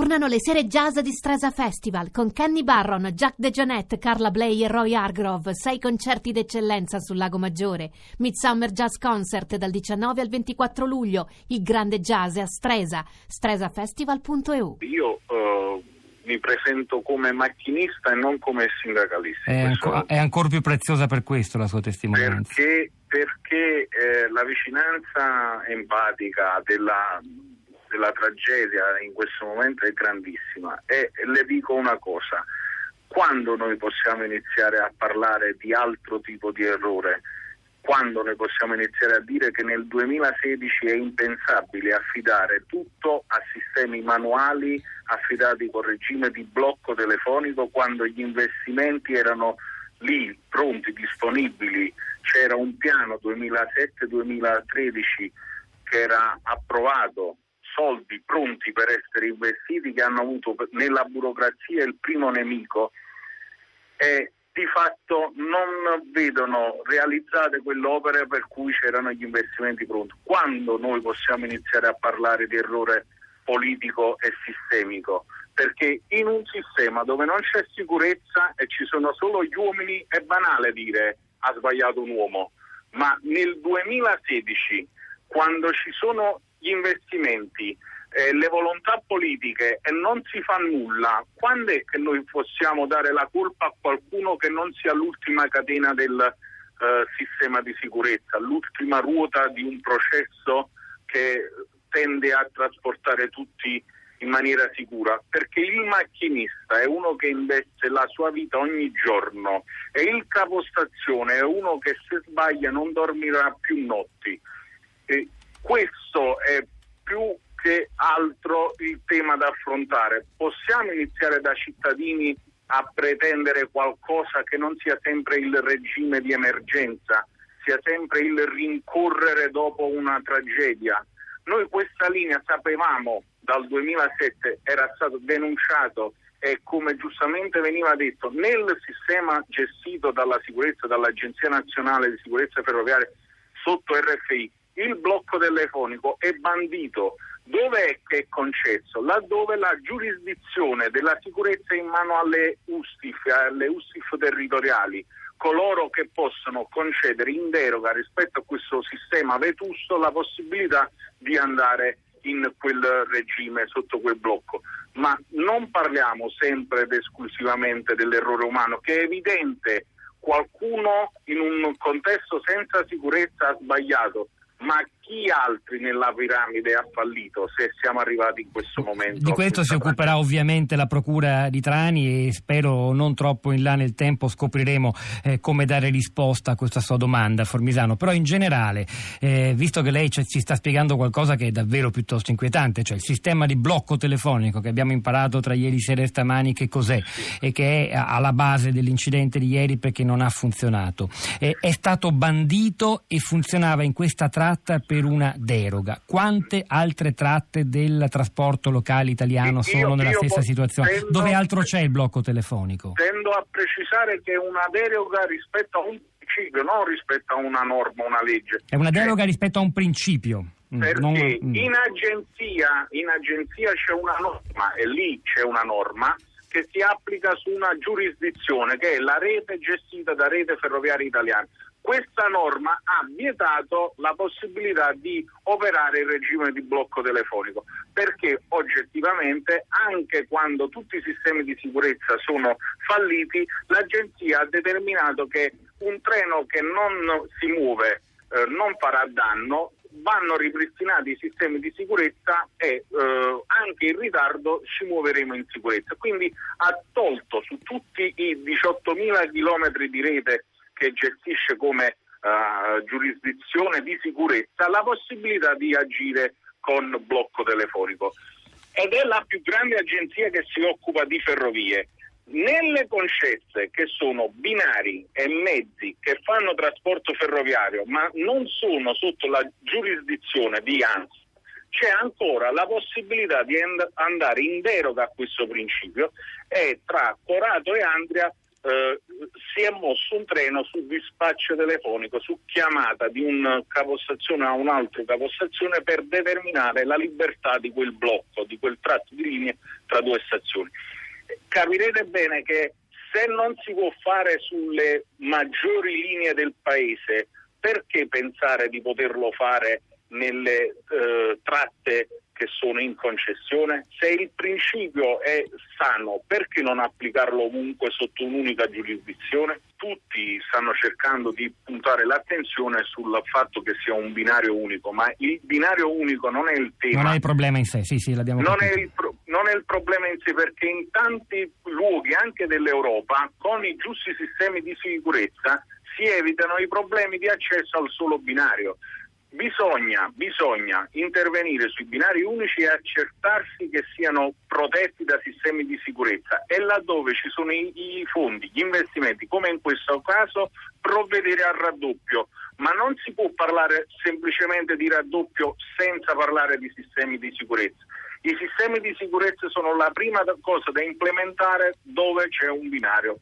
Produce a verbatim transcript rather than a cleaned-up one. Tornano le sere jazz di Stresa Festival con Kenny Barron, Jack DeJohnette, Carla Bley e Roy Hargrove, sei concerti d'eccellenza sul Lago Maggiore. Midsummer Jazz Concert dal diciannove al ventiquattro luglio, il grande jazz a Stresa, stresa festival punto e u. Io uh, mi presento come macchinista e non come sindacalista. È, anco, è ancora più preziosa per questo la sua testimonianza. Perché, perché eh, la vicinanza empatica della... la tragedia in questo momento è grandissima, e le dico una cosa: quando noi possiamo iniziare a parlare di altro tipo di errore? Quando noi possiamo iniziare a dire che nel duemilasedici è impensabile affidare tutto a sistemi manuali affidati con regime di blocco telefonico, quando gli investimenti erano lì, pronti, disponibili? C'era un piano duemilasette duemilatredici che era approvato, soldi pronti per essere investiti, che hanno avuto nella burocrazia il primo nemico, e di fatto non vedono realizzate quell'opera per cui c'erano gli investimenti pronti. Quando noi possiamo iniziare a parlare di errore politico e sistemico? Perché in un sistema dove non c'è sicurezza e ci sono solo gli uomini è banale dire ha sbagliato un uomo, ma nel duemilasedici, quando ci sono gli investimenti, eh, le volontà politiche e non si fa nulla, quando è che noi possiamo dare la colpa a qualcuno che non sia l'ultima catena del eh, sistema di sicurezza, l'ultima ruota di un processo che tende a trasportare tutti in maniera sicura? Perché il macchinista è uno che investe la sua vita ogni giorno, e il capostazione è uno che se sbaglia non dormirà più notti. E questo è più che altro il tema da affrontare. Possiamo iniziare da cittadini a pretendere qualcosa che non sia sempre il regime di emergenza, sia sempre il rincorrere dopo una tragedia. Noi questa linea sapevamo dal duemilasette, era stato denunciato, e come giustamente veniva detto, nel sistema gestito dalla sicurezza, dall'Agenzia Nazionale di Sicurezza Ferroviaria sotto R F I, il blocco telefonico è bandito. Dove è che è concesso? Laddove la giurisdizione della sicurezza è in mano alle U S T I F, alle U S T I F territoriali, coloro che possono concedere in deroga rispetto a questo sistema vetusto la possibilità di andare in quel regime, sotto quel blocco. Ma non parliamo sempre ed esclusivamente dell'errore umano, che è evidente. Qualcuno in un contesto senza sicurezza ha sbagliato, ma chi altri nella piramide ha fallito se siamo arrivati in questo momento? Di questo si occuperà ovviamente la Procura di Trani, e spero non troppo in là nel tempo scopriremo eh, come dare risposta a questa sua domanda, Formisano. Però in generale, eh, visto che lei ci, ci sta spiegando qualcosa che è davvero piuttosto inquietante, cioè il sistema di blocco telefonico che abbiamo imparato tra ieri sera e stamani che cos'è, sì, e che è alla base dell'incidente di ieri perché non ha funzionato, eh, è stato bandito e funzionava in questa tratta per una deroga. Quante altre tratte del trasporto locale italiano io, sono nella stessa situazione? Tendo, Dove altro c'è il blocco telefonico? Tendo a precisare che è una deroga rispetto a un principio, non rispetto a una norma, una legge. È una deroga eh, rispetto a un principio. Perché non, in, agenzia, in agenzia c'è una norma, e lì c'è una norma che si applica su una giurisdizione, che è la rete gestita da Rete Ferroviaria Italiana. Questa norma ha vietato la possibilità di operare il regime di blocco telefonico, perché oggettivamente anche quando tutti i sistemi di sicurezza sono falliti, l'agenzia ha determinato che un treno che non si muove eh, non farà danno, vanno ripristinati i sistemi di sicurezza e eh, anche in ritardo ci muoveremo in sicurezza. Quindi ha tolto su tutti i diciottomila chilometri di rete che gestisce come uh, giurisdizione di sicurezza la possibilità di agire con blocco telefonico, ed è la più grande agenzia che si occupa di ferrovie. Nelle concesse che sono binari e mezzi che fanno trasporto ferroviario ma non sono sotto la giurisdizione di ANAS, c'è ancora la possibilità di and- andare in deroga a questo principio, e tra Corato e Andria eh, si è mosso un treno su dispaccio telefonico, su chiamata di un capostazione a un altro capostazione, per determinare la libertà di quel blocco, di quel tratto di linea tra due stazioni. Capirete bene che se non si può fare sulle maggiori linee del paese, perché pensare di poterlo fare nelle eh, tratte che sono in concessione? Se il principio è sano, perché non applicarlo ovunque sotto un'unica giurisdizione? Tutti stanno cercando di puntare l'attenzione sul fatto che sia un binario unico, ma il binario unico non è il tema. Non è il problema in sé, sì, sì, l'abbiamo non capito. È il pro- non è il problema in sé, perché in tanti luoghi, anche dell'Europa, con i giusti sistemi di sicurezza si evitano i problemi di accesso al solo binario. Bisogna, bisogna intervenire sui binari unici e accertarsi che siano protetti da sistemi di sicurezza, e laddove ci sono i, i fondi, gli investimenti, come in questo caso, provvedere al raddoppio. Ma non si può parlare semplicemente di raddoppio senza parlare di sistemi di sicurezza. I sistemi di sicurezza sono la prima cosa da implementare dove c'è un binario.